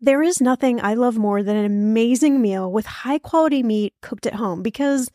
There is nothing I love more than an amazing meal with high-quality meat cooked at home because,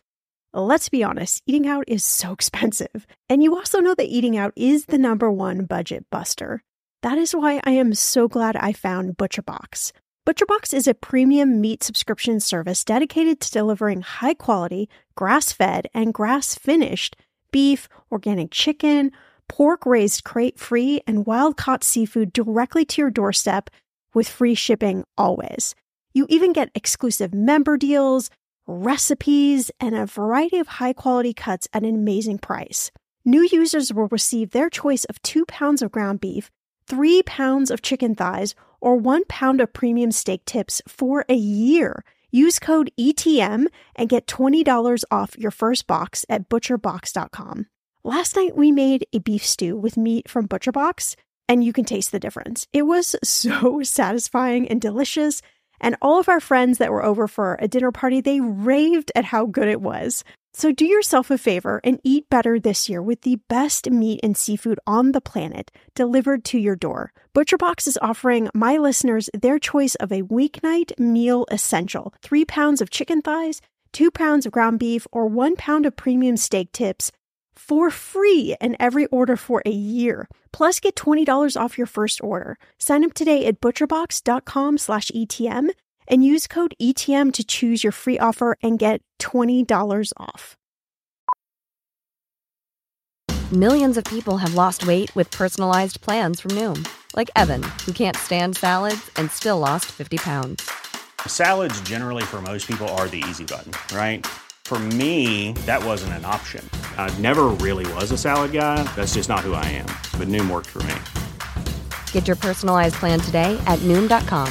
let's be honest, eating out is so expensive. And you also know that eating out is the #1 budget buster. That is why I am so glad I found ButcherBox. ButcherBox is a premium meat subscription service dedicated to delivering high-quality, grass-fed and grass-finished beef, organic chicken, pork raised crate-free, and wild-caught seafood directly to your doorstep with free shipping always. You even get exclusive member deals, recipes, and a variety of high-quality cuts at an amazing price. New users will receive their choice of 2 pounds of ground beef, 3 pounds of chicken thighs, or 1 pound of premium steak tips for a year. Use code ETM and get $20 off your first box at ButcherBox.com. Last night, we made a beef stew with meat from ButcherBox, and you can taste the difference. It was so satisfying and delicious, and all of our friends that were over for a dinner party, they raved at how good it was. So do yourself a favor and eat better this year with the best meat and seafood on the planet delivered to your door. ButcherBox is offering my listeners their choice of a weeknight meal essential: 3 pounds of chicken thighs, 2 pounds of ground beef, or 1 pound of premium steak tips for free in every order for a year. Plus, get $20 off your first order. Sign up today at butcherbox.com/ETM and use code ETM to choose your free offer and get $20 off. Millions of people have lost weight with personalized plans from Noom, like Evan, who can't stand salads and still lost 50 pounds. Salads generally for most people are the easy button, right? For me, that wasn't an option. I never really was a salad guy. That's just not who I am. But Noom worked for me. Get your personalized plan today at Noom.com.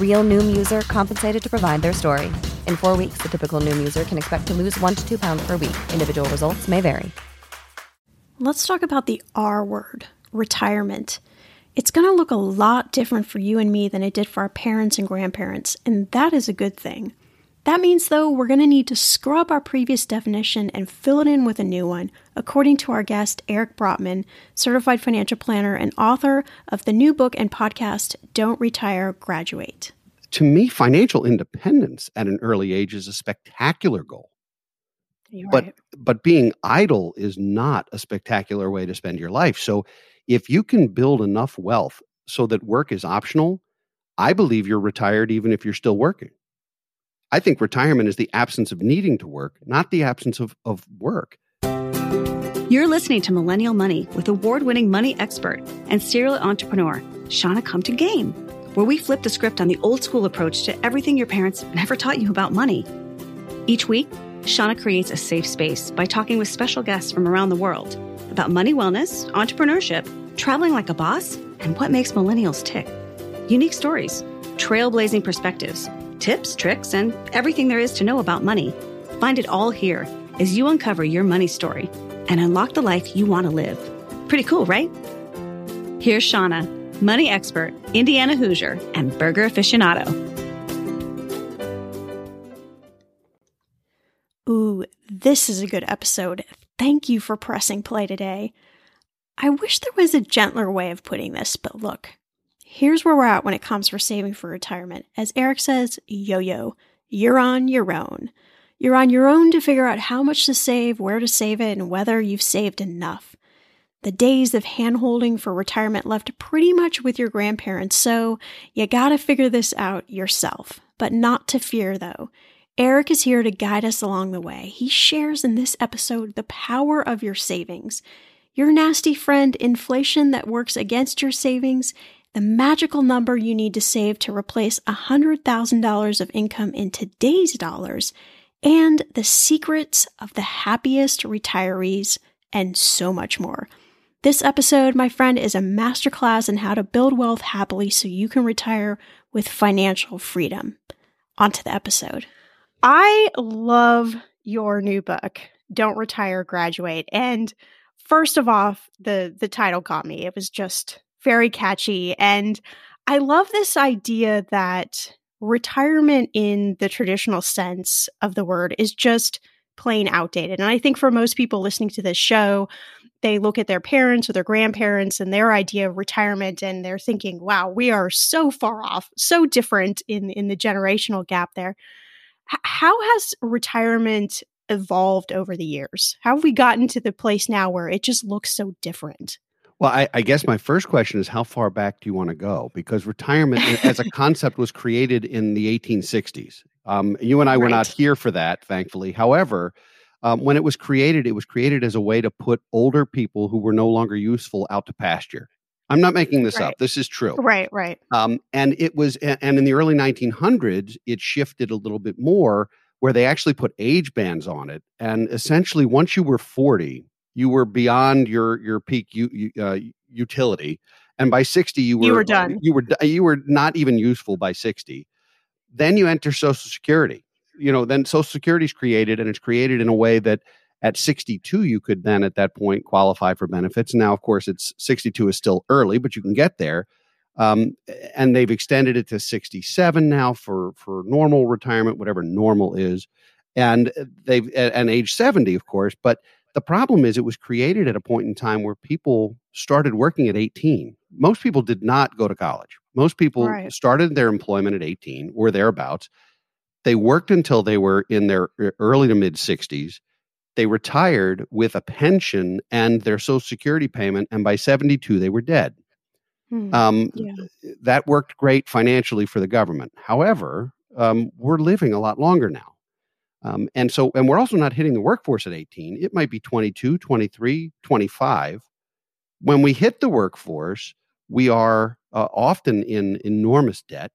Real Noom user compensated to provide their story. In 4 weeks, the typical Noom user can expect to lose 1 to 2 pounds per week. Individual results may vary. Let's talk about the R word, retirement. It's going to look a lot different for you and me than it did for our parents and grandparents, and that is a good thing. That means, though, we're going to need to scrub our previous definition and fill it in with a new one, according to our guest, Eric Brotman, certified financial planner and author of the new book and podcast, Don't Retire, Graduate. To me, financial independence at an early age is a spectacular goal. You're right. But being idle is not a spectacular way to spend your life. So if you can build enough wealth so that work is optional, I believe you're retired even if you're still working. I think retirement is the absence of needing to work, not the absence of work. You're listening to Millennial Money with award-winning money expert and serial entrepreneur, Shauna Compton Game, where we flip the script on the old-school approach to everything your parents never taught you about money. Each week, Shauna creates a safe space by talking with special guests from around the world about money wellness, entrepreneurship, traveling like a boss, and what makes millennials tick. Unique stories, trailblazing perspectives, tips, tricks, and everything there is to know about money. Find it all here as you uncover your money story and unlock the life you want to live. Pretty cool, right? Here's Shauna, money expert, Indiana Hoosier, and burger aficionado. Ooh, this is a good episode. Thank you for pressing play today. I wish there was a gentler way of putting this, but look. Here's where we're at when it comes for saving for retirement. As Eric says, yo-yo, you're on your own. You're on your own to figure out how much to save, where to save it, and whether you've saved enough. The days of hand-holding for retirement left pretty much with your grandparents, so you gotta figure this out yourself. But not to fear, though. Eric is here to guide us along the way. He shares in this episode the power of your savings, your nasty friend, inflation that works against your savings, the magical number you need to save to replace $100,000 of income in today's dollars, and the secrets of the happiest retirees, and so much more. This episode, my friend, is a masterclass in how to build wealth happily so you can retire with financial freedom. On to the episode. I love your new book, Don't Retire, Graduate. And first of all, the title caught me. It was just very catchy. And I love this idea that retirement in the traditional sense of the word is just plain outdated. And I think for most people listening to this show, they look at their parents or their grandparents and their idea of retirement, and they're thinking, wow, we are so far off, so different in the generational gap there. How has retirement evolved over the years? How have we gotten to the place now where it just looks so different? Well, I guess my first question is, how far back do you want to go? Because retirement as a concept was created in the 1860s. You and I were not here for that, thankfully. However, when it was created as a way to put older people who were no longer useful out to pasture. I'm not making this up. This is true. Right. And in the early 1900s, it shifted a little bit more where they actually put age bands on it. And essentially, once you were 40, you were beyond your peak utility, and by 60 you were done. You were not even useful by 60. Then you enter Social Security. You know, then Social Security is created, and it's created in a way that at 62 you could then at that point qualify for benefits. Now, of course, it's 62 is still early, but you can get there. And they've extended it to 67 now for normal retirement, whatever normal is, and age 70, of course, but. The problem is it was created at a point in time where people started working at 18. Most people did not go to college. Most people started their employment at 18 or thereabouts. They worked until they were in their early to mid 60s. They retired with a pension and their Social Security payment. And by 72, they were dead. That worked great financially for the government. However, we're living a lot longer now. And we're also not hitting the workforce at 18. It might be 22, 23, 25. When we hit the workforce, we are often in enormous debt.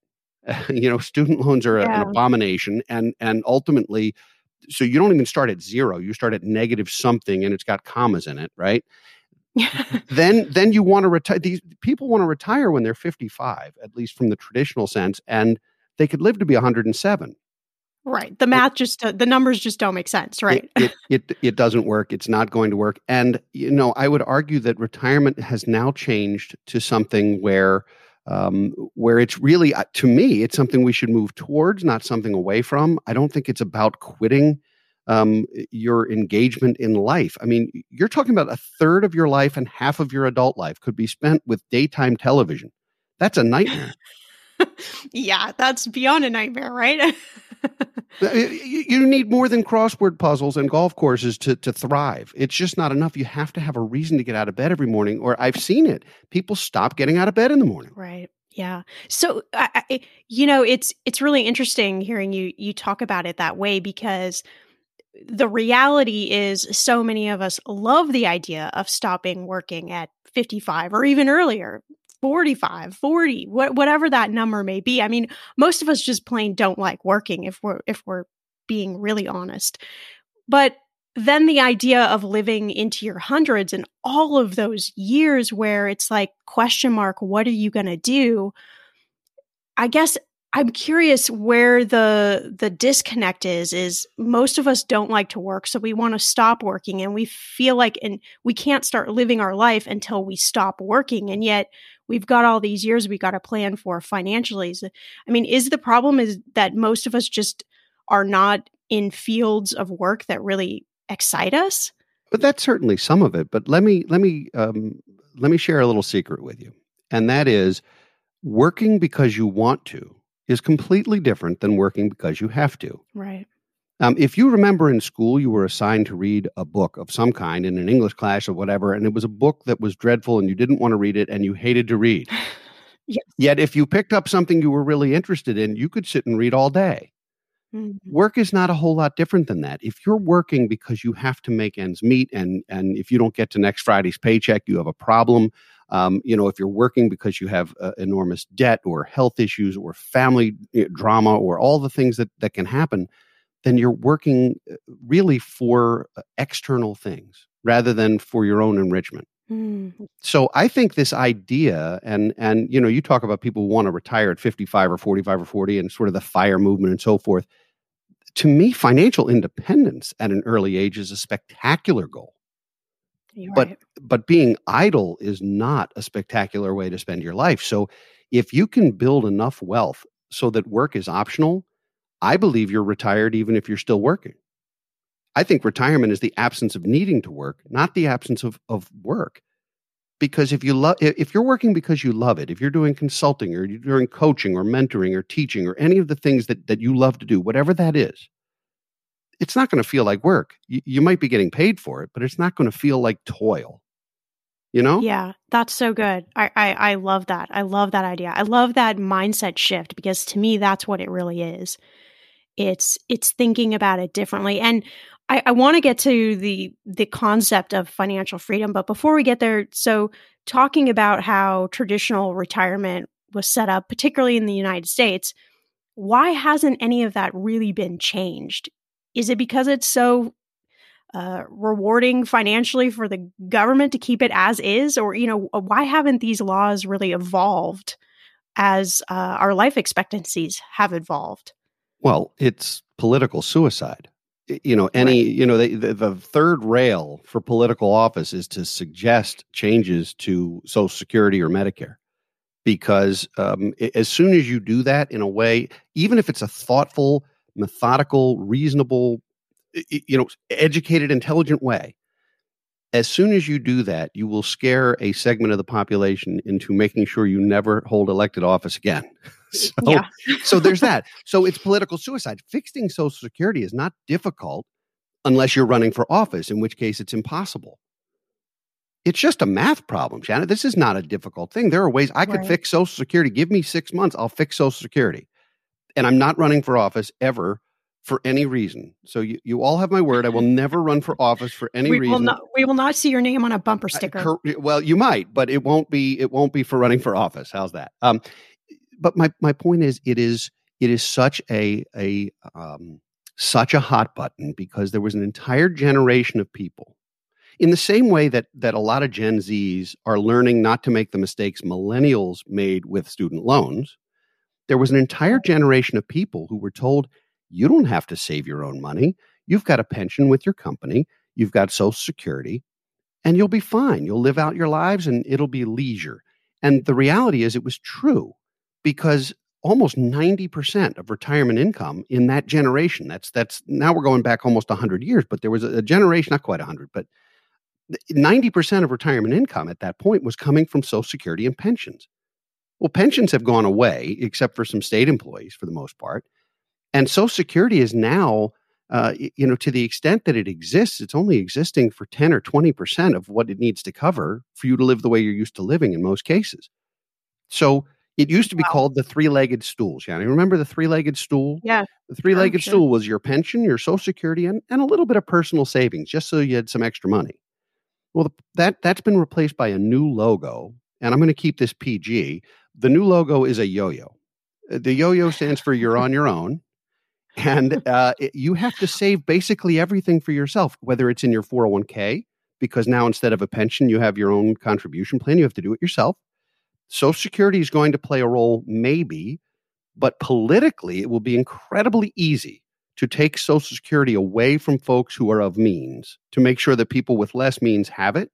Student loans are an abomination. And ultimately, so you don't even start at zero. You start at negative something, and it's got commas in it, right? Then you want to retire. These people want to retire when they're 55, at least from the traditional sense, and they could live to be 107. Right. The math the numbers just don't make sense, right? It doesn't work. It's not going to work. And, I would argue that retirement has now changed to something where it's really, to me, it's something we should move towards, not something away from. I don't think it's about quitting your engagement in life. I mean, you're talking about a third of your life and half of your adult life could be spent with daytime television. That's a nightmare. Yeah, that's beyond a nightmare, right? You need more than crossword puzzles and golf courses to thrive. It's just not enough. You have to have a reason to get out of bed every morning, or I've seen it. People stop getting out of bed in the morning. Right. Yeah. So, it's really interesting hearing you talk about it that way, because the reality is so many of us love the idea of stopping working at 55 or even earlier. 45, 40, whatever that number may be. I mean, most of us just plain don't like working if we're being really honest. But then the idea of living into your hundreds and all of those years where it's like, question mark, what are you going to do? I guess I'm curious where the disconnect is most of us don't like to work, so we want to stop working, and we feel like we can't start living our life until we stop working, and yet we've got all these years we got to plan for financially. I mean, is the problem is that most of us just are not in fields of work that really excite us? But that's certainly some of it. But let me share a little secret with you, and that is working because you want to is completely different than working because you have to. Right. If you remember in school, you were assigned to read a book of some kind in an English class or whatever, and it was a book that was dreadful and you didn't want to read it and you hated to read. Yes. Yet if you picked up something you were really interested in, you could sit and read all day. Mm-hmm. Work is not a whole lot different than that. If you're working because you have to make ends meet, and if you don't get to next Friday's paycheck, you have a problem. If you're working because you have enormous debt or health issues or family drama or all the things that can happen, then you're working really for external things rather than for your own enrichment. Mm. So I think this idea, and you talk about people who want to retire at 55 or 45 or 40 and sort of the FIRE movement and so forth. To me, financial independence at an early age is a spectacular goal. But being idle is not a spectacular way to spend your life. So if you can build enough wealth so that work is optional, I believe you're retired even if you're still working. I think retirement is the absence of needing to work, not the absence of work. Because if you're working because you love it, if you're doing consulting or you're doing coaching or mentoring or teaching or any of the things that you love to do, whatever that is, it's not going to feel like work. You might be getting paid for it, but it's not going to feel like toil. You know? Yeah, that's so good. I love that. I love that idea. I love that mindset shift, because to me, that's what it really is. It's thinking about it differently. And I want to get to the concept of financial freedom, but before we get there, so talking about how traditional retirement was set up, particularly in the United States, why hasn't any of that really been changed? Is it because it's so rewarding financially for the government to keep it as is? Or, you know, why haven't these laws really evolved as our life expectancies have evolved? Well, it's political suicide. You know, the third rail for political office is to suggest changes to Social Security or Medicare, because as soon as you do that in a way, even if it's a thoughtful, methodical, reasonable, you know, educated, intelligent way, as soon as you do that, you will scare a segment of the population into making sure you never hold elected office again. So there's that. So it's political suicide. Fixing Social Security is not difficult unless you're running for office, in which case it's impossible. It's just a math problem, Shannon. This is not a difficult thing. There are ways I could fix Social Security. Give me 6 months, I'll fix Social Security. And I'm not running for office ever for any reason. So you all have my word. I will never run for office for any reason. We will not see your name on a bumper sticker. Well, you might, but it won't be for running for office. How's that? But my point is, it is such a hot button, because there was an entire generation of people, in the same way that a lot of Gen Zs are learning not to make the mistakes millennials made with student loans. There was an entire generation of people who were told, you don't have to save your own money. You've got a pension with your company. You've got Social Security, and you'll be fine. You'll live out your lives and it'll be leisure. And the reality is, it was true, because almost 90% of retirement income in that generation, that's now we're going back almost 100 years, but there was a generation, not quite 100, but 90% of retirement income at that point was coming from Social Security and pensions. Well, pensions have gone away, except for some state employees for the most part. And Social Security is now, to the extent that it exists, it's only existing for 10 or 20% of what it needs to cover for you to live the way you're used to living in most cases. So it used to be called the three-legged stool, Shannon. Remember the three-legged stool? Yeah. The three-legged stool was your pension, your Social Security, and a little bit of personal savings, just so you had some extra money. Well, that's been replaced by a new logo, and I'm going to keep this PG. The new logo is a yo-yo. The yo-yo stands for you're on your own. And you have to save basically everything for yourself, whether it's in your 401k, because now instead of a pension, you have your own contribution plan. You have to do it yourself. Social Security is going to play a role, maybe, but politically, it will be incredibly easy to take Social Security away from folks who are of means, to make sure that people with less means have it,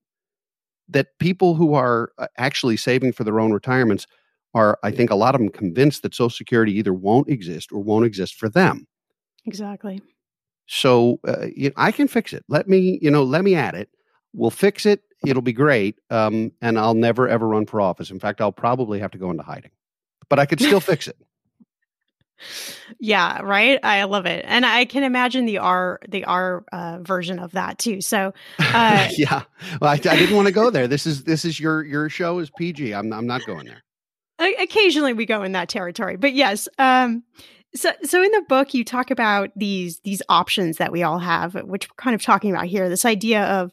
that people who are actually saving for their own retirements are, I think, a lot of them convinced that Social Security either won't exist or won't exist for them. Exactly. So I can fix it. Let me at it. We'll fix it. It'll be great. And I'll never, ever run for office. In fact, I'll probably have to go into hiding, but I could still fix it. Yeah. Right. I love it. And I can imagine the version of that too. So, yeah, well, I didn't want to go there. This is your show is PG. I'm not going there. Occasionally we go in that territory, but yes. So in the book, you talk about these options that we all have, which we're kind of talking about here, this idea of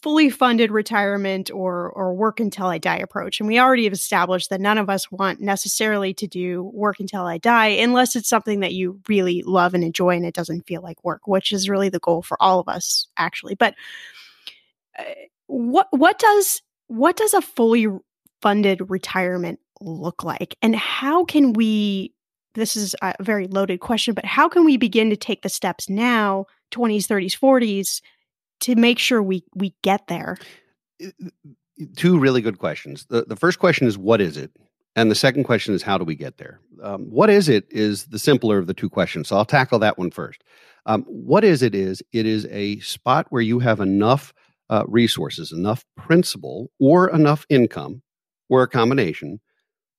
fully funded retirement or work until I die approach. And we already have established that none of us want necessarily to do work until I die, unless it's something that you really love and enjoy and it doesn't feel like work, which is really the goal for all of us, actually. But what does a fully funded retirement look like? And how can we... This is a very loaded question, but how can we begin to take the steps now, 20s, 30s, 40s, to make sure we get there? Two really good questions. The first question is, what is it? And the second question is, how do we get there? What is it is the simpler of the two questions. So I'll tackle that one first. What it is a spot where you have enough resources, enough principal, or enough income, or a combination,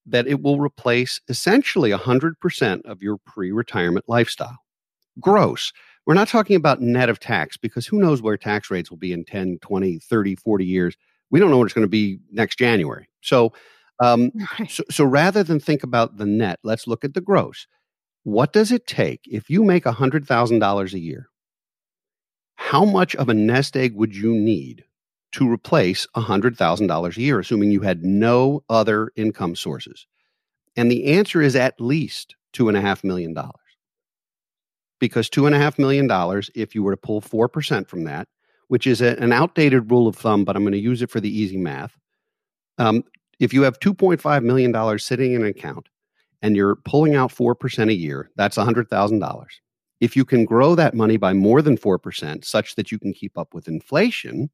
that it will replace essentially 100% of your pre-retirement lifestyle. Gross. We're not talking about net of tax, because who knows where tax rates will be in 10, 20, 30, 40 years. We don't know what it's going to be next January. So rather than think about the net, let's look at the gross. What does it take if you make $100,000 a year? How much of a nest egg would you need to replace $100,000 a year, assuming you had no other income sources? And the answer is at least $2.5 million. Because $2.5 million, if you were to pull 4% from that, which is an outdated rule of thumb, but I'm going to use it for the easy math. If you have $2.5 million sitting in an account and you're pulling out 4% a year, that's $100,000. If you can grow that money by more than 4%, such that you can keep up with inflation,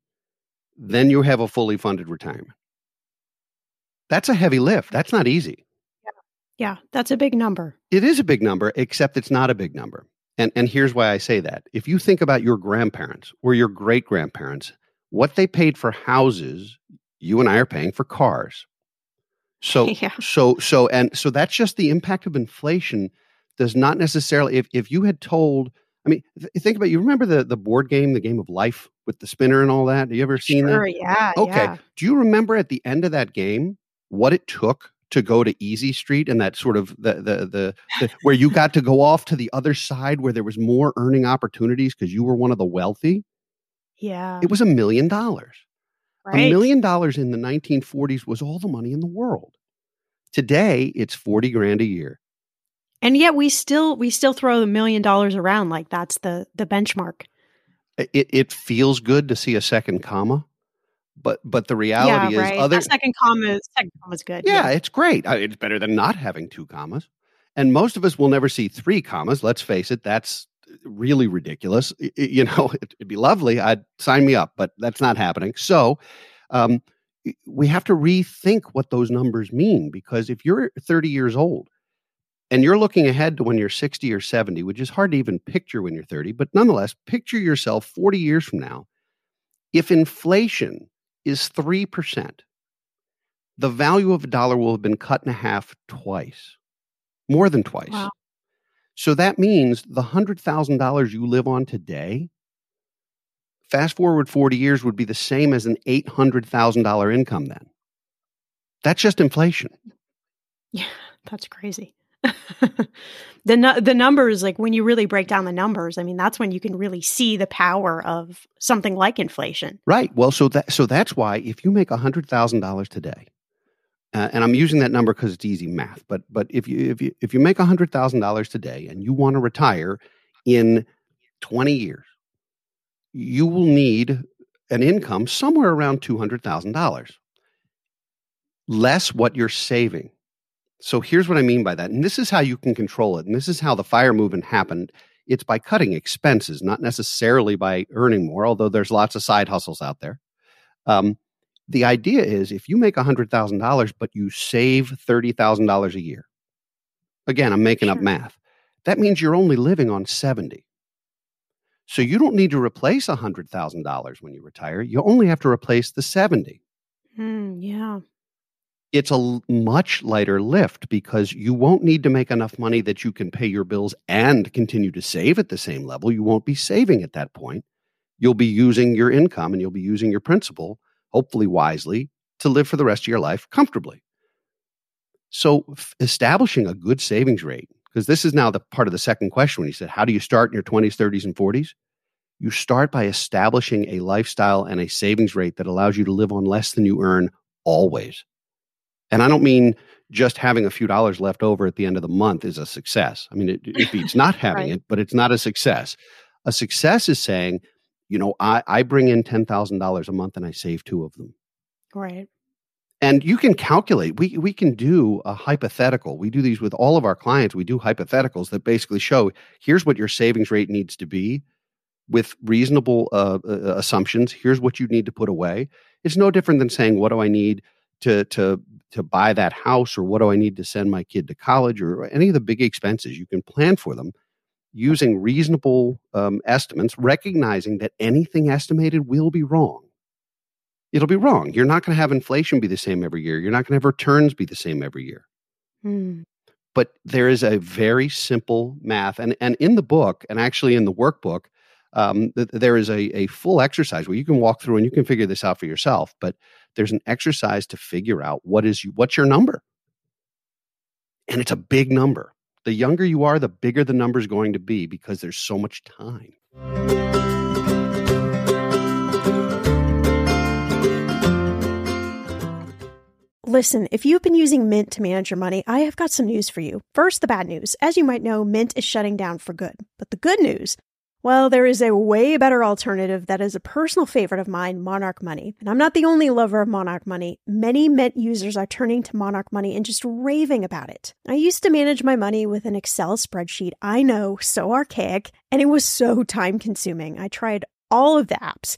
then you have a fully funded retirement. That's a heavy lift. That's not easy. Yeah, that's a big number. It is a big number, except it's not a big number. And here's why I say that. If you think about your grandparents or your great-grandparents, what they paid for houses, you and I are paying for cars. So that's just the impact of inflation. Does not necessarily, if you had told, I mean, think about, you remember the board game, the game of life with the spinner and all that? Have you ever seen that? Sure, yeah. Okay. Yeah. Do you remember at the end of that game, what it took to go to Easy Street and that sort of the where you got to go off to the other side where there was more earning opportunities because you were one of the wealthy? Yeah. It was $1 million. Right. $1 million in the 1940s was all the money in the world. Today, it's $40,000 a year. And yet we still throw the $1 million around like that's the benchmark. It feels good to see a second comma. But the reality is other second comma's good. Yeah, it's great. It's better than not having two commas. And most of us will never see three commas. Let's face it, that's really ridiculous. It'd be lovely. I'd sign me up, but that's not happening. So we have to rethink what those numbers mean, because if you're 30 years old and you're looking ahead to when you're 60 or 70, which is hard to even picture when you're 30, but nonetheless, picture yourself 40 years from now. If inflation is 3%, the value of a dollar will have been cut in half twice, more than twice. Wow. So that means the $100,000 you live on today, fast forward 40 years, would be the same as an $800,000 income then. That's just inflation. Yeah, that's crazy. The numbers, like when you really break down the numbers, I mean, that's when you can really see the power of something like inflation. Right. Well, so that's why if you make $100,000 today, and I'm using that number because it's easy math, but if you make $100,000 today and you want to retire in 20 years, you will need an income somewhere around $200,000 less what you're saving. So here's what I mean by that. And this is how you can control it. And this is how the FIRE movement happened. It's by cutting expenses, not necessarily by earning more, although there's lots of side hustles out there. The idea is if you make $100,000, but you save $30,000 a year, again, I'm making up math, that means you're only living on $70,000. So you don't need to replace $100,000 when you retire. You only have to replace the $70,000. Yeah. It's a much lighter lift because you won't need to make enough money that you can pay your bills and continue to save at the same level. You won't be saving at that point. You'll be using your income and you'll be using your principal, hopefully wisely, to live for the rest of your life comfortably. So establishing a good savings rate, because this is now the part of the second question when you said, how do you start in your 20s, 30s, and 40s? You start by establishing a lifestyle and a savings rate that allows you to live on less than you earn always. And I don't mean just having a few dollars left over at the end of the month is a success. I mean, it beats not having right. It, but it's not a success. A success is saying, I bring in $10,000 a month and I save two of them. Right. And you can calculate. We can do a hypothetical. We do these with all of our clients. We do hypotheticals that basically show here's what your savings rate needs to be with reasonable assumptions. Here's what you need to put away. It's no different than saying, what do I need to buy that house, or what do I need to send my kid to college, or any of the big expenses? You can plan for them. using reasonable estimates, recognizing that anything estimated will be wrong. It'll be wrong. You're not going to have inflation be the same every year. You're not going to have returns be the same every year. Mm. But there is a very simple math. And in the book, and actually in the workbook, there is a full exercise where you can walk through and you can figure this out for yourself. But there's an exercise to figure out what's your number. And it's a big number. The younger you are, the bigger the number is going to be because there's so much time. Listen, if you've been using Mint to manage your money, I have got some news for you. First, the bad news. As you might know, Mint is shutting down for good. But the good news, well, there is a way better alternative that is a personal favorite of mine, Monarch Money. And I'm not the only lover of Monarch Money. Many Mint users are turning to Monarch Money and just raving about it. I used to manage my money with an Excel spreadsheet. I know, so archaic, and it was so time-consuming. I tried all of the apps.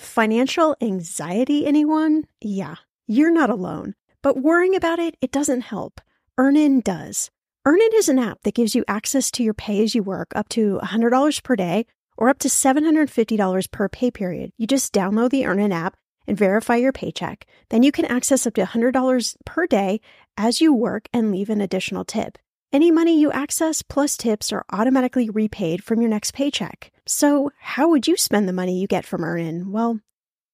Financial anxiety, anyone? Yeah, you're not alone. But worrying about it, it doesn't help. EarnIn does. EarnIn is an app that gives you access to your pay as you work up to $100 per day or up to $750 per pay period. You just download the EarnIn app and verify your paycheck. Then you can access up to $100 per day as you work and leave an additional tip. Any money you access plus tips are automatically repaid from your next paycheck. So how would you spend the money you get from EarnIn? Well,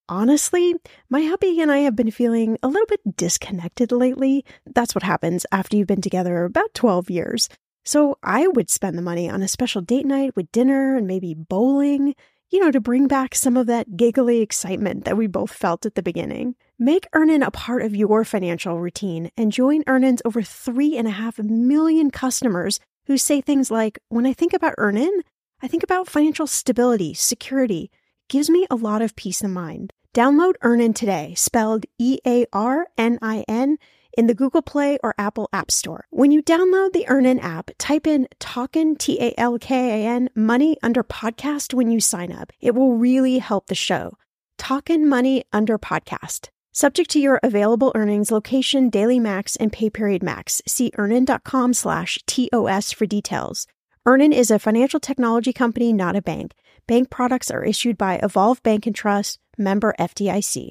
honestly, my hubby and I have been feeling a little bit disconnected lately. That's what happens after you've been together about 12 years. So I would spend the money on a special date night with dinner and maybe bowling, to bring back some of that giggly excitement that we both felt at the beginning. Make EarnIn a part of your financial routine and join EarnIn's over 3.5 million customers who say things like, when I think about EarnIn, I think about financial stability, security. It gives me a lot of peace of mind. Download EarnIn today, spelled EARNIN, in the Google Play or Apple App Store. When you download the EarnIn app, type in Talkin', TALKIN, Money under podcast when you sign up. It will really help the show. Talkin' Money under podcast. Subject to your available earnings, location, daily max, and pay period max. See earnin.com/TOS for details. EarnIn is a financial technology company, not a bank. Bank products are issued by Evolve Bank and Trust, member FDIC.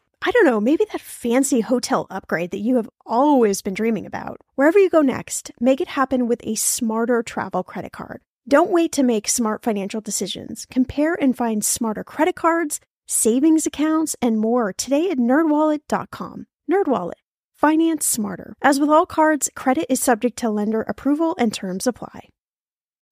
I don't know, maybe that fancy hotel upgrade that you have always been dreaming about. Wherever you go next, make it happen with a smarter travel credit card. Don't wait to make smart financial decisions. Compare and find smarter credit cards, savings accounts, and more today at nerdwallet.com. NerdWallet. Finance smarter. As with all cards, credit is subject to lender approval and terms apply.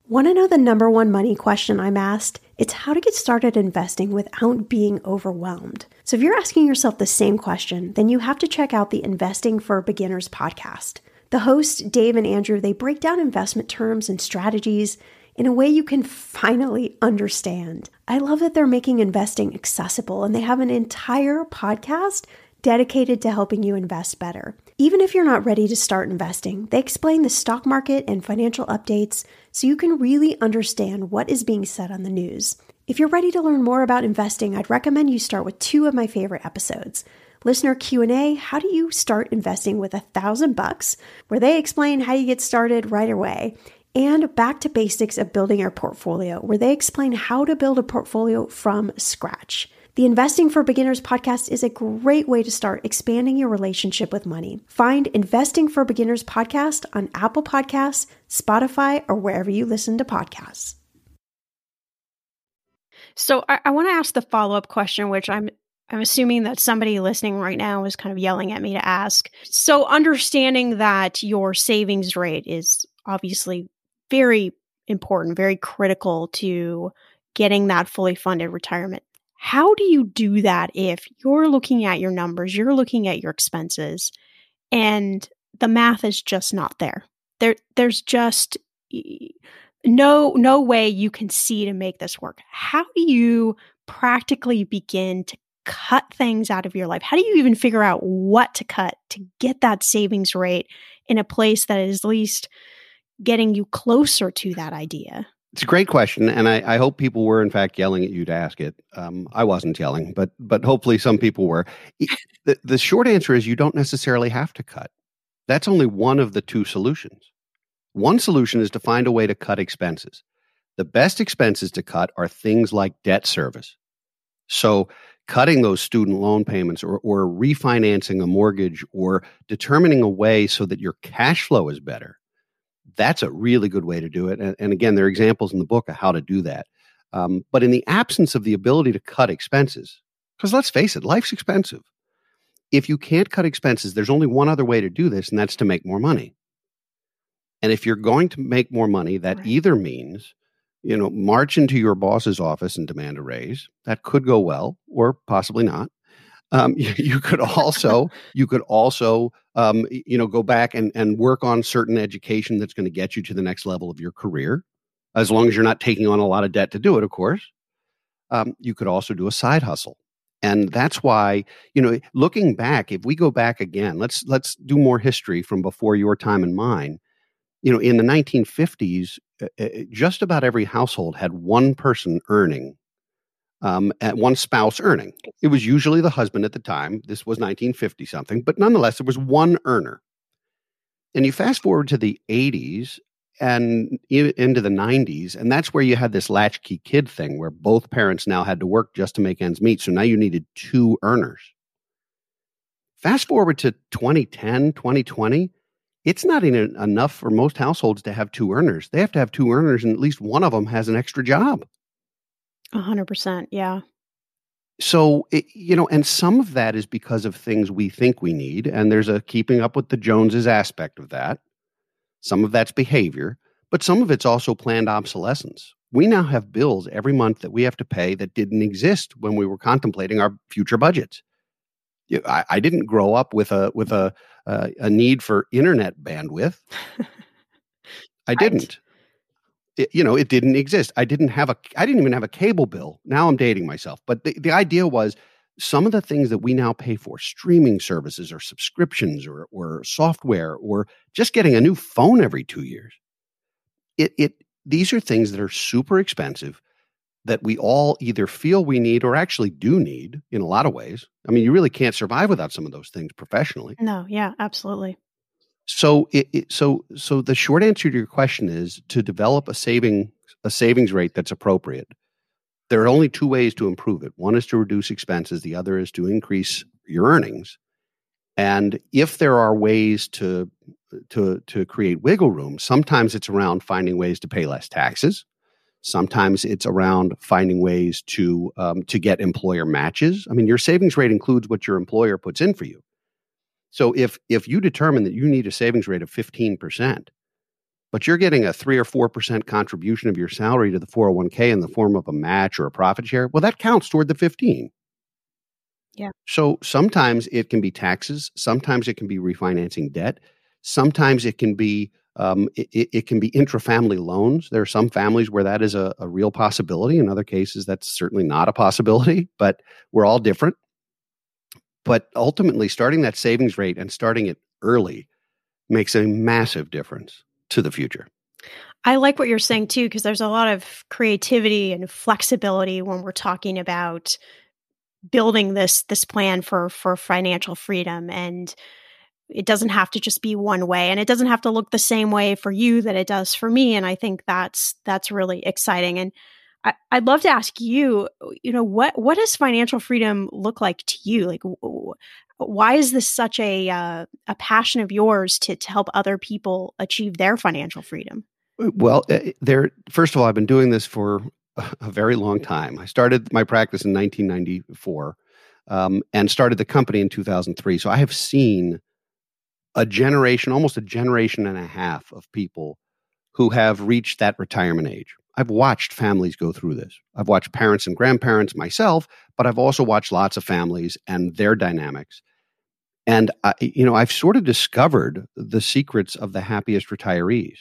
Want to know the number one money question I'm asked? It's how to get started investing without being overwhelmed. So if you're asking yourself the same question, then you have to check out the Investing for Beginners podcast. The hosts, Dave and Andrew, they break down investment terms and strategies in a way you can finally understand. I love that they're making investing accessible, and they have an entire podcast dedicated to helping you invest better. Even if you're not ready to start investing, they explain the stock market and financial updates so you can really understand what is being said on the news. If you're ready to learn more about investing, I'd recommend you start with two of my favorite episodes. Listener Q&A, how do you start investing with $1,000 bucks, where they explain how you get started right away. And Back to Basics of Building Your Portfolio, where they explain how to build a portfolio from scratch. The Investing for Beginners podcast is a great way to start expanding your relationship with money. Find Investing for Beginners podcast on Apple Podcasts, Spotify, or wherever you listen to podcasts. So I want to ask the follow-up question, which I'm assuming that somebody listening right now is kind of yelling at me to ask. So understanding that your savings rate is obviously very important, very critical to getting that fully funded retirement. How do you do that if you're looking at your numbers, you're looking at your expenses, and the math is just not there? There's just no way you can see to make this work. How do you practically begin to cut things out of your life? How do you even figure out what to cut to get that savings rate in a place that is at least getting you closer to that idea? It's a great question, and I hope people were, in fact, yelling at you to ask it. I wasn't yelling, but hopefully some people were. The short answer is you don't necessarily have to cut. That's only one of the two solutions. One solution is to find a way to cut expenses. The best expenses to cut are things like debt service. So cutting those student loan payments or refinancing a mortgage or determining a way so that your cash flow is better. That's a really good way to do it. And again, there are examples in the book of how to do that. But in the absence of the ability to cut expenses, because let's face it, life's expensive. If you can't cut expenses, there's only one other way to do this, and that's to make more money. And if you're going to make more money, that right. either means, march into your boss's office and demand a raise. That could go well, or possibly not. You could also go back and work on certain education that's going to get you to the next level of your career, as long as you're not taking on a lot of debt to do it, of course. You could also do a side hustle. And that's why, looking back, if we go back again, let's do more history from before your time and mine. In the 1950s, just about every household had one person earning. At one spouse earning. It was usually the husband at the time. This was 1950-something, but nonetheless, there was one earner. And you fast forward to the 80s and into the 90s, and that's where you had this latchkey kid thing where both parents now had to work just to make ends meet, so now you needed two earners. Fast forward to 2010, 2020, it's not even enough for most households to have two earners. They have to have two earners, and at least one of them has an extra job. 100%. Yeah. So, and some of that is because of things we think we need. And there's a keeping up with the Joneses aspect of that. Some of that's behavior, but some of it's also planned obsolescence. We now have bills every month that we have to pay that didn't exist when we were contemplating our future budgets. I didn't grow up with a need for internet bandwidth. I didn't. It didn't exist. I didn't even have a cable bill. Now I'm dating myself. But the idea was some of the things that we now pay for, streaming services or subscriptions or software or just getting a new phone every 2 years. These are things that are super expensive that we all either feel we need or actually do need in a lot of ways. I mean, you really can't survive without some of those things professionally. No, yeah, absolutely. So so the short answer to your question is to develop a savings rate that's appropriate. There are only two ways to improve it. One is to reduce expenses. The other is to increase your earnings. And if there are ways to create wiggle room, sometimes it's around finding ways to pay less taxes. Sometimes it's around finding ways to get employer matches. I mean, your savings rate includes what your employer puts in for you. So if you determine that you need a savings rate of 15%, but you're getting a 3 or 4% contribution of your salary to the 401k in the form of a match or a profit share, well, that counts toward the 15. Yeah. So sometimes it can be taxes. Sometimes it can be refinancing debt. Sometimes it can be intra-family loans. There are some families where that is a real possibility. In other cases, that's certainly not a possibility, but we're all different. But ultimately, starting that savings rate and starting it early makes a massive difference to the future. I like what you're saying too, because there's a lot of creativity and flexibility when we're talking about building this plan for financial freedom. And it doesn't have to just be one way, and it doesn't have to look the same way for you that it does for me. And I think that's really exciting. And I'd love to ask you, what does financial freedom look like to you? Like, why is this such a passion of yours to help other people achieve their financial freedom? Well, first of all, I've been doing this for a very long time. I started my practice in 1994 and started the company in 2003. So I have seen a generation, almost a generation and a half of people who have reached that retirement age. I've watched families go through this. I've watched parents and grandparents myself, but I've also watched lots of families and their dynamics. And I've sort of discovered the secrets of the happiest retirees.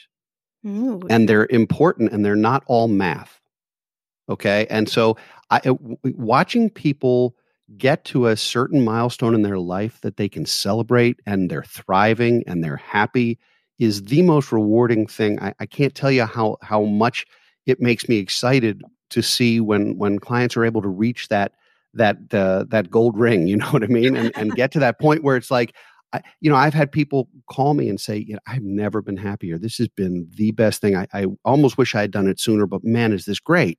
Ooh. And they're important, and they're not all math. Okay? And so watching people get to a certain milestone in their life that they can celebrate, and they're thriving and they're happy, is the most rewarding thing. I can't tell you how much it makes me excited to see when clients are able to reach that gold ring, you know what I mean? And get to that point where it's like, I've had people call me and say, I've never been happier. This has been the best thing. I almost wish I had done it sooner, but man, is this great.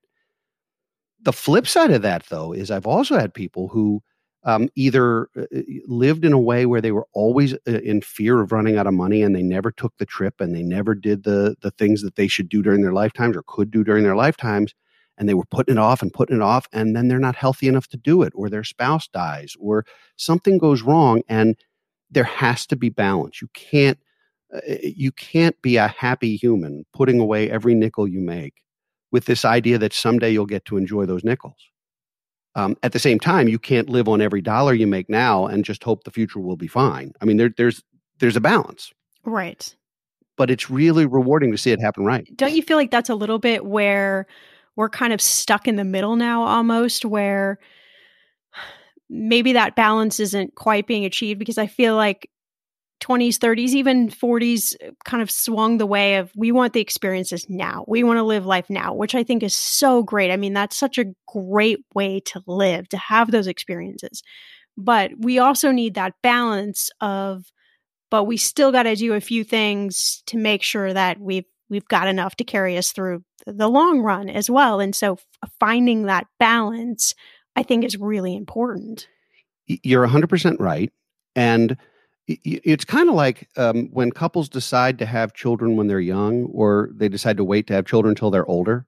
The flip side of that, though, is I've also had people who either lived in a way where they were always in fear of running out of money, and they never took the trip, and they never did the things that they should do during their lifetimes or could do during their lifetimes. And they were putting it off. And then they're not healthy enough to do it, or their spouse dies, or something goes wrong. And there has to be balance. You can't be a happy human putting away every nickel you make with this idea that someday you'll get to enjoy those nickels. At the same time, you can't live on every dollar you make now and just hope the future will be fine. I mean, there's a balance. Right. But it's really rewarding to see it happen right. Don't you feel like that's a little bit where we're kind of stuck in the middle now, almost, where maybe that balance isn't quite being achieved? Because I feel like 20s, 30s, even 40s kind of swung the way of, we want the experiences now. We want to live life now, which I think is so great. I mean, that's such a great way to live, to have those experiences. But we also need that balance but we still got to do a few things to make sure that we've got enough to carry us through the long run as well. And so finding that balance, I think, is really important. You're 100% right. And it's kind of like when couples decide to have children when they're young, or they decide to wait to have children until they're older.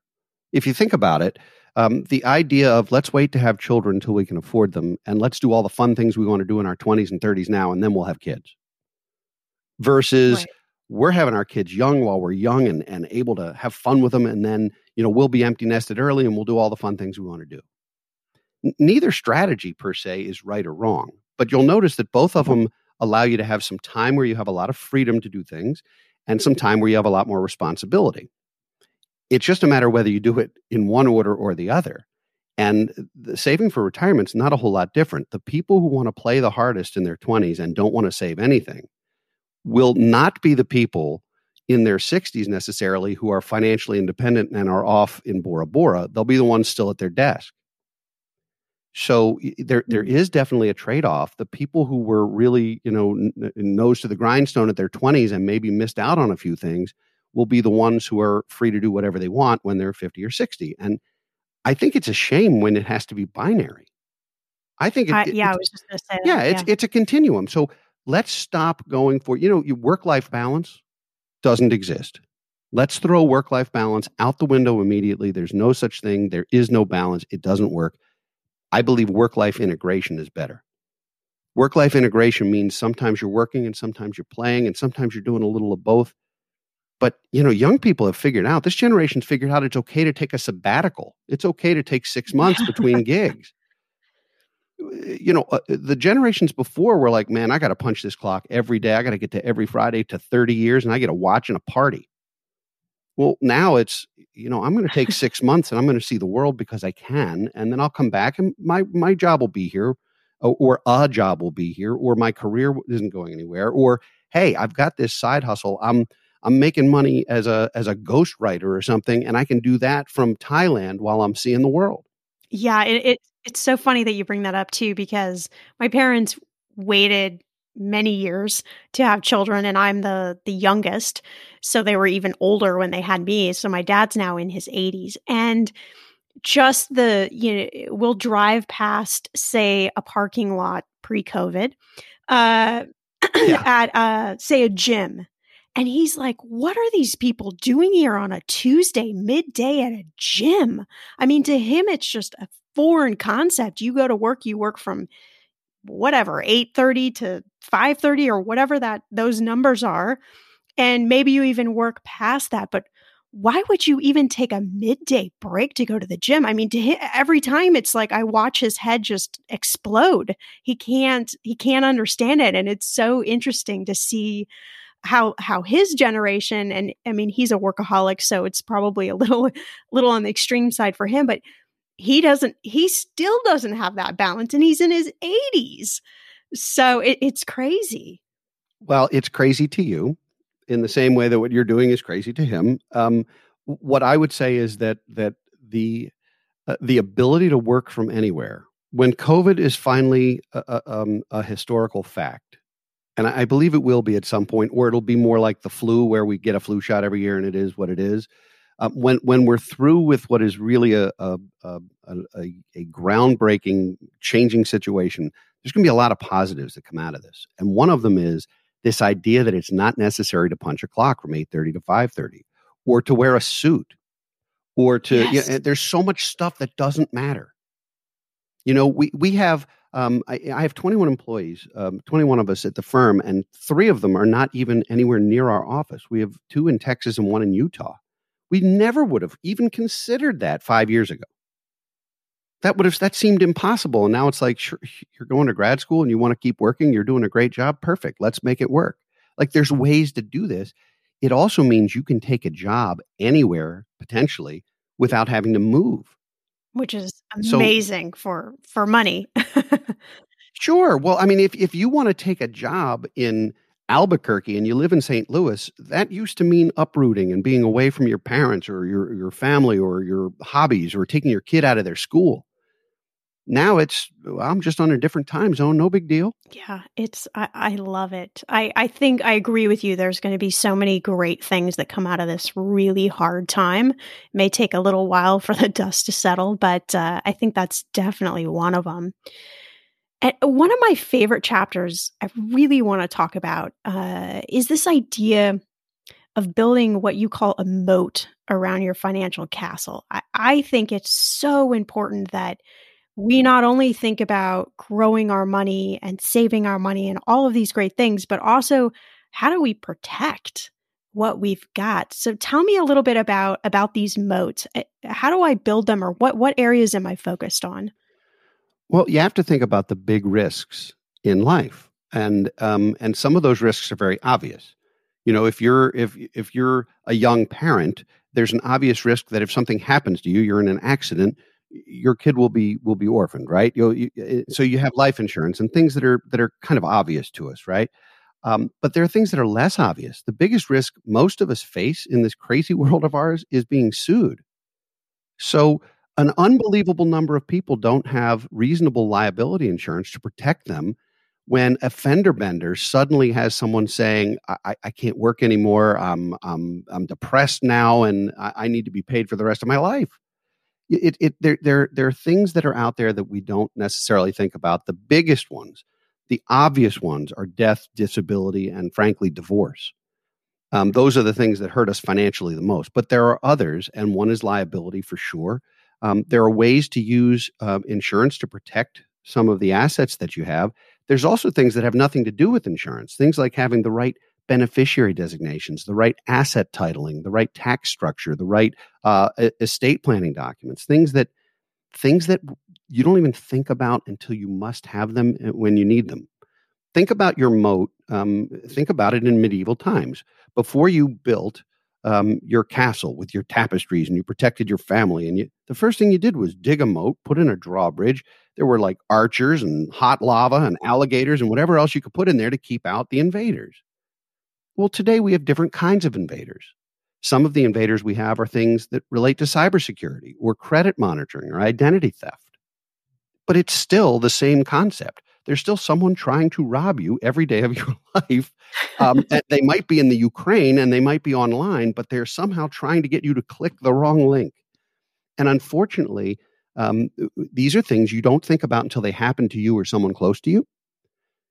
If you think about it, the idea of, let's wait to have children until we can afford them, and let's do all the fun things we want to do in our 20s and 30s now, and then we'll have kids. Versus right. We're having our kids young while we're young and able to have fun with them, and then we'll be empty nested early, and we'll do all the fun things we want to do. Neither strategy per se is right or wrong, but you'll notice that both of them allow you to have some time where you have a lot of freedom to do things, and some time where you have a lot more responsibility. It's just a matter whether you do it in one order or the other. And the saving for retirement is not a whole lot different. The people who want to play the hardest in their 20s and don't want to save anything will not be the people in their 60s necessarily who are financially independent and are off in Bora Bora. They'll be the ones still at their desk. So there is definitely a trade-off. The people who were really, nose to the grindstone at their 20s and maybe missed out on a few things will be the ones who are free to do whatever they want when they're 50 or 60. And I think it's a shame when it has to be binary. I think I was just going to say that. Yeah, it's a continuum. So let's stop going for, your work-life balance doesn't exist. Let's throw work-life balance out the window immediately. There's no such thing. There is no balance. It doesn't work. I believe work-life integration is better. Work-life integration means sometimes you're working and sometimes you're playing and sometimes you're doing a little of both. But, you know, young people have figured out, this generation's figured out it's okay to take a sabbatical. It's okay to take 6 months between gigs. You know, the generations before were like, man, I got to punch this clock every day. I got to get to every Friday to 30 years and I get a watch and a party. Well, now it's, you know, I'm going to take 6 months and I'm going to see the world because I can. And then I'll come back and my job will be here, or a job will be here, or my career isn't going anywhere. Or, hey, I've got this side hustle. I'm making money as a ghostwriter or something, and I can do that from Thailand while I'm seeing the world. Yeah, it's so funny that you bring that up too, because my parents waited many years to have children, and I'm the youngest, so they were even older when they had me. So my dad's now in his 80s, and just we'll drive past, say, a parking lot pre-COVID, at say a gym. And he's like, what are these people doing here on a Tuesday midday at a gym? I mean, to him, it's just a foreign concept. You go to work, you work from whatever, 8:30 to 5:30 or whatever those numbers are. And maybe you even work past that. But why would you even take a midday break to go to the gym? I mean, every time it's like I watch his head just explode. He can't understand it. And it's so interesting to see how his generation, and I mean, he's a workaholic, so it's probably a little on the extreme side for him, but he still doesn't have that balance, and he's in his 80s. So it's crazy. Well, it's crazy to you in the same way that what you're doing is crazy to him. What I would say is that the ability to work from anywhere, when COVID is finally a historical fact, and I believe it will be at some point, or it'll be more like the flu where we get a flu shot every year and it is what it is. When we're through with what is really a groundbreaking, changing situation, there's going to be a lot of positives that come out of this. And one of them is this idea that it's not necessary to punch a clock from 8:30 to 5:30, or to wear a suit, or to, yes. You know, there's so much stuff that doesn't matter. You know, we have... I have 21 employees, 21 of us at the firm, and 3 of them are not even anywhere near our office. We have 2 in Texas and 1 in Utah. We never would have even considered that 5 years ago. That seemed impossible. And now it's like, sure, you're going to grad school and you want to keep working. You're doing a great job. Perfect. Let's make it work. Like, there's ways to do this. It also means you can take a job anywhere potentially without having to move. Which is amazing for money. Sure. Well, I mean, if you want to take a job in Albuquerque and you live in St. Louis, that used to mean uprooting and being away from your parents or your family or your hobbies or taking your kid out of their school. Now it's, I'm just on a different time zone. No big deal. Yeah, I love it. I think I agree with you. There's going to be so many great things that come out of this really hard time. It may take a little while for the dust to settle, but I think that's definitely one of them. And one of my favorite chapters I really want to talk about is this idea of building what you call a moat around your financial castle. I think it's so important that we not only think about growing our money and saving our money and all of these great things, but also how do we protect what we've got? So tell me a little bit about these moats. How do I build them, or what areas am I focused on? Well, you have to think about the big risks in life, and some of those risks are very obvious. You know, if you're a young parent, there's an obvious risk that if something happens to you, you're in an accident, your kid will be orphaned, right? So you have life insurance and things that are kind of obvious to us, right? But there are things that are less obvious. The biggest risk most of us face in this crazy world of ours is being sued. So an unbelievable number of people don't have reasonable liability insurance to protect them when a fender bender suddenly has someone saying, I can't work anymore, I'm depressed now, and I need to be paid for the rest of my life. There are things that are out there that we don't necessarily think about. The biggest ones, the obvious ones, are death, disability, and frankly, divorce. Those are the things that hurt us financially the most. But there are others, and one is liability for sure. There are ways to use insurance to protect some of the assets that you have. There's also things that have nothing to do with insurance, things like having the right beneficiary designations, the right asset titling, the right tax structure, the right estate planning documents, things that you don't even think about until you must have them when you need them. Think about your moat. Think about it in medieval times. Before you built your castle with your tapestries and you protected your family, and the first thing you did was dig a moat, put in a drawbridge. There were like archers and hot lava and alligators and whatever else you could put in there to keep out the invaders. Well, today we have different kinds of invaders. Some of the invaders we have are things that relate to cybersecurity or credit monitoring or identity theft. But it's still the same concept. There's still someone trying to rob you every day of your life. And they might be in the Ukraine and they might be online, but they're somehow trying to get you to click the wrong link. And unfortunately, these are things you don't think about until they happen to you or someone close to you.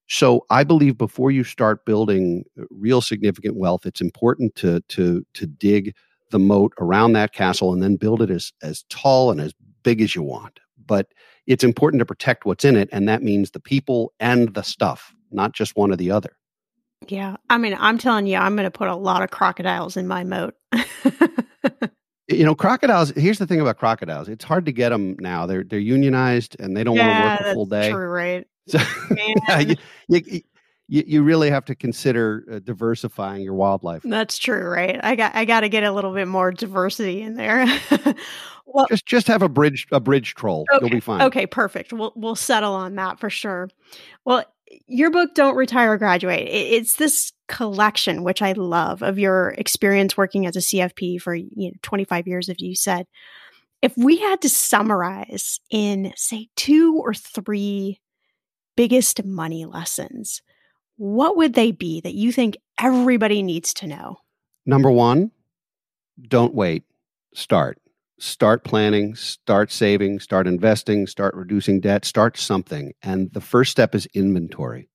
So I believe before you start building real significant wealth, it's important to dig the moat around that castle and then build it as tall and as big as you want. But it's important to protect what's in it, and that means the people and the stuff, not just one or the other. Yeah. I mean, I'm telling you, I'm going to put a lot of crocodiles in my moat. You know, crocodiles, here's the thing about crocodiles. It's hard to get them now. They're unionized, and they don't want to work a full day. Yeah, that's true, right? So, yeah, you really have to consider diversifying your wildlife. That's true, right? I got to get a little bit more diversity in there. Well, just have a bridge troll. Okay. You'll be fine. Okay, perfect. We'll settle on that for sure. Well, your book, Don't Retire, Graduate, it's this collection, which I love, of your experience working as a CFP for 25 years, as you said. If we had to summarize in, say, 2 or 3 biggest money lessons, what would they be that you think everybody needs to know? Number one, don't wait. Start. Start planning, start saving, start investing, start reducing debt, start something. And the first step is inventory.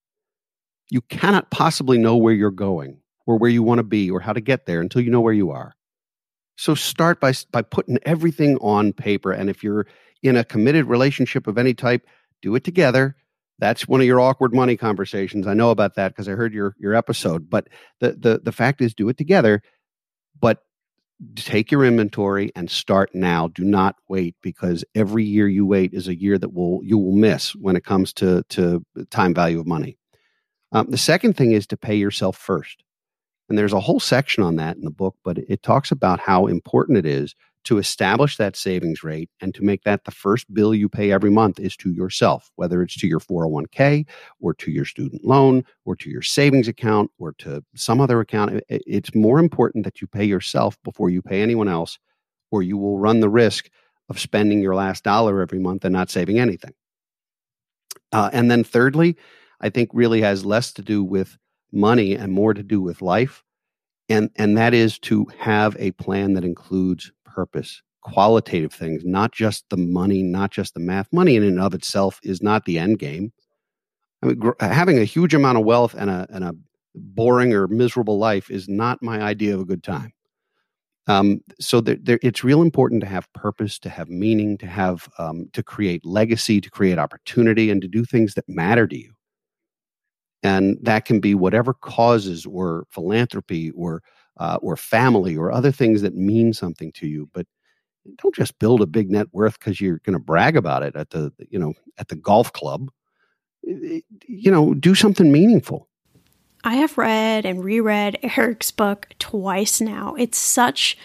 You cannot possibly know where you're going or where you want to be or how to get there until you know where you are. So start by putting everything on paper. And if you're in a committed relationship of any type, do it together. That's one of your awkward money conversations. I know about that because I heard your episode. But the fact is, do it together. But take your inventory and start now. Do not wait, because every year you wait is a year that you will miss when it comes to time value of money. The second thing is to pay yourself first. And there's a whole section on that in the book, but it talks about how important it is to establish that savings rate and to make that the first bill you pay every month is to yourself, whether it's to your 401k or to your student loan or to your savings account or to some other account. It's more important that you pay yourself before you pay anyone else, or you will run the risk of spending your last dollar every month and not saving anything. And then thirdly, I think really has less to do with money and more to do with life. And that is to have a plan that includes purpose, qualitative things, not just the money, not just the math. Money in and of itself is not the end game. I mean, having a huge amount of wealth and a boring or miserable life is not my idea of a good time. So it's real important to have purpose, to have meaning, to have to create legacy, to create opportunity, and to do things that matter to you. And that can be whatever causes or philanthropy or family or other things that mean something to you. But don't just build a big net worth because you're going to brag about it at the golf club. Do something meaningful. I have read and reread Eric's book twice now. It's such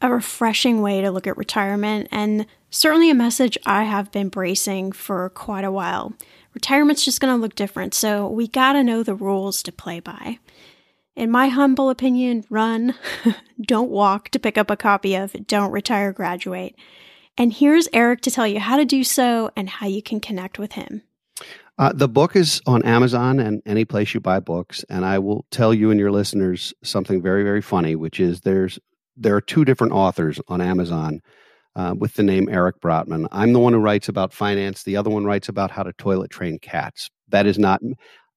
a refreshing way to look at retirement, and certainly a message I have been bracing for quite a while. Retirement's just going to look different, so we got to know the rules to play by. In my humble opinion, run, don't walk, to pick up a copy of Don't Retire, Graduate. And here's Eric to tell you how to do so and how you can connect with him. The book is on Amazon and any place you buy books. And I will tell you and your listeners something very, very funny, which is there are 2 different authors on Amazon with the name Eric Brotman. I'm the one who writes about finance. The other one writes about how to toilet train cats. That is not,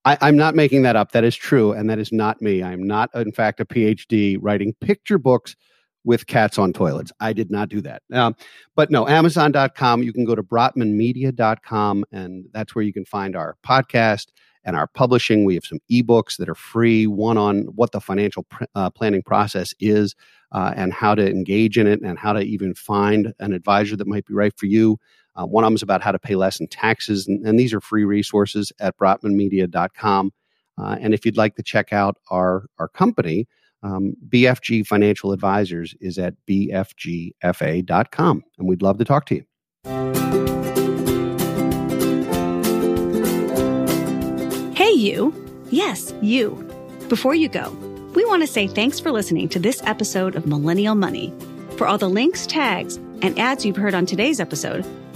I'm not making that up. That is true. And that is not me. I'm not, in fact, a PhD writing picture books with cats on toilets. I did not do that. But no, Amazon.com, you can go to brotmanmedia.com, and that's where you can find our podcast and our publishing. We have some ebooks that are free, one on what the financial planning process is and how to engage in it and how to even find an advisor that might be right for you. One of them is about how to pay less in taxes. And these are free resources at brotmanmedia.com. And if you'd like to check out our company, BFG Financial Advisors is at bfgfa.com. And we'd love to talk to you. Hey, you. Yes, you. Before you go, we want to say thanks for listening to this episode of Millennial Money. For all the links, tags, and ads you've heard on today's episode,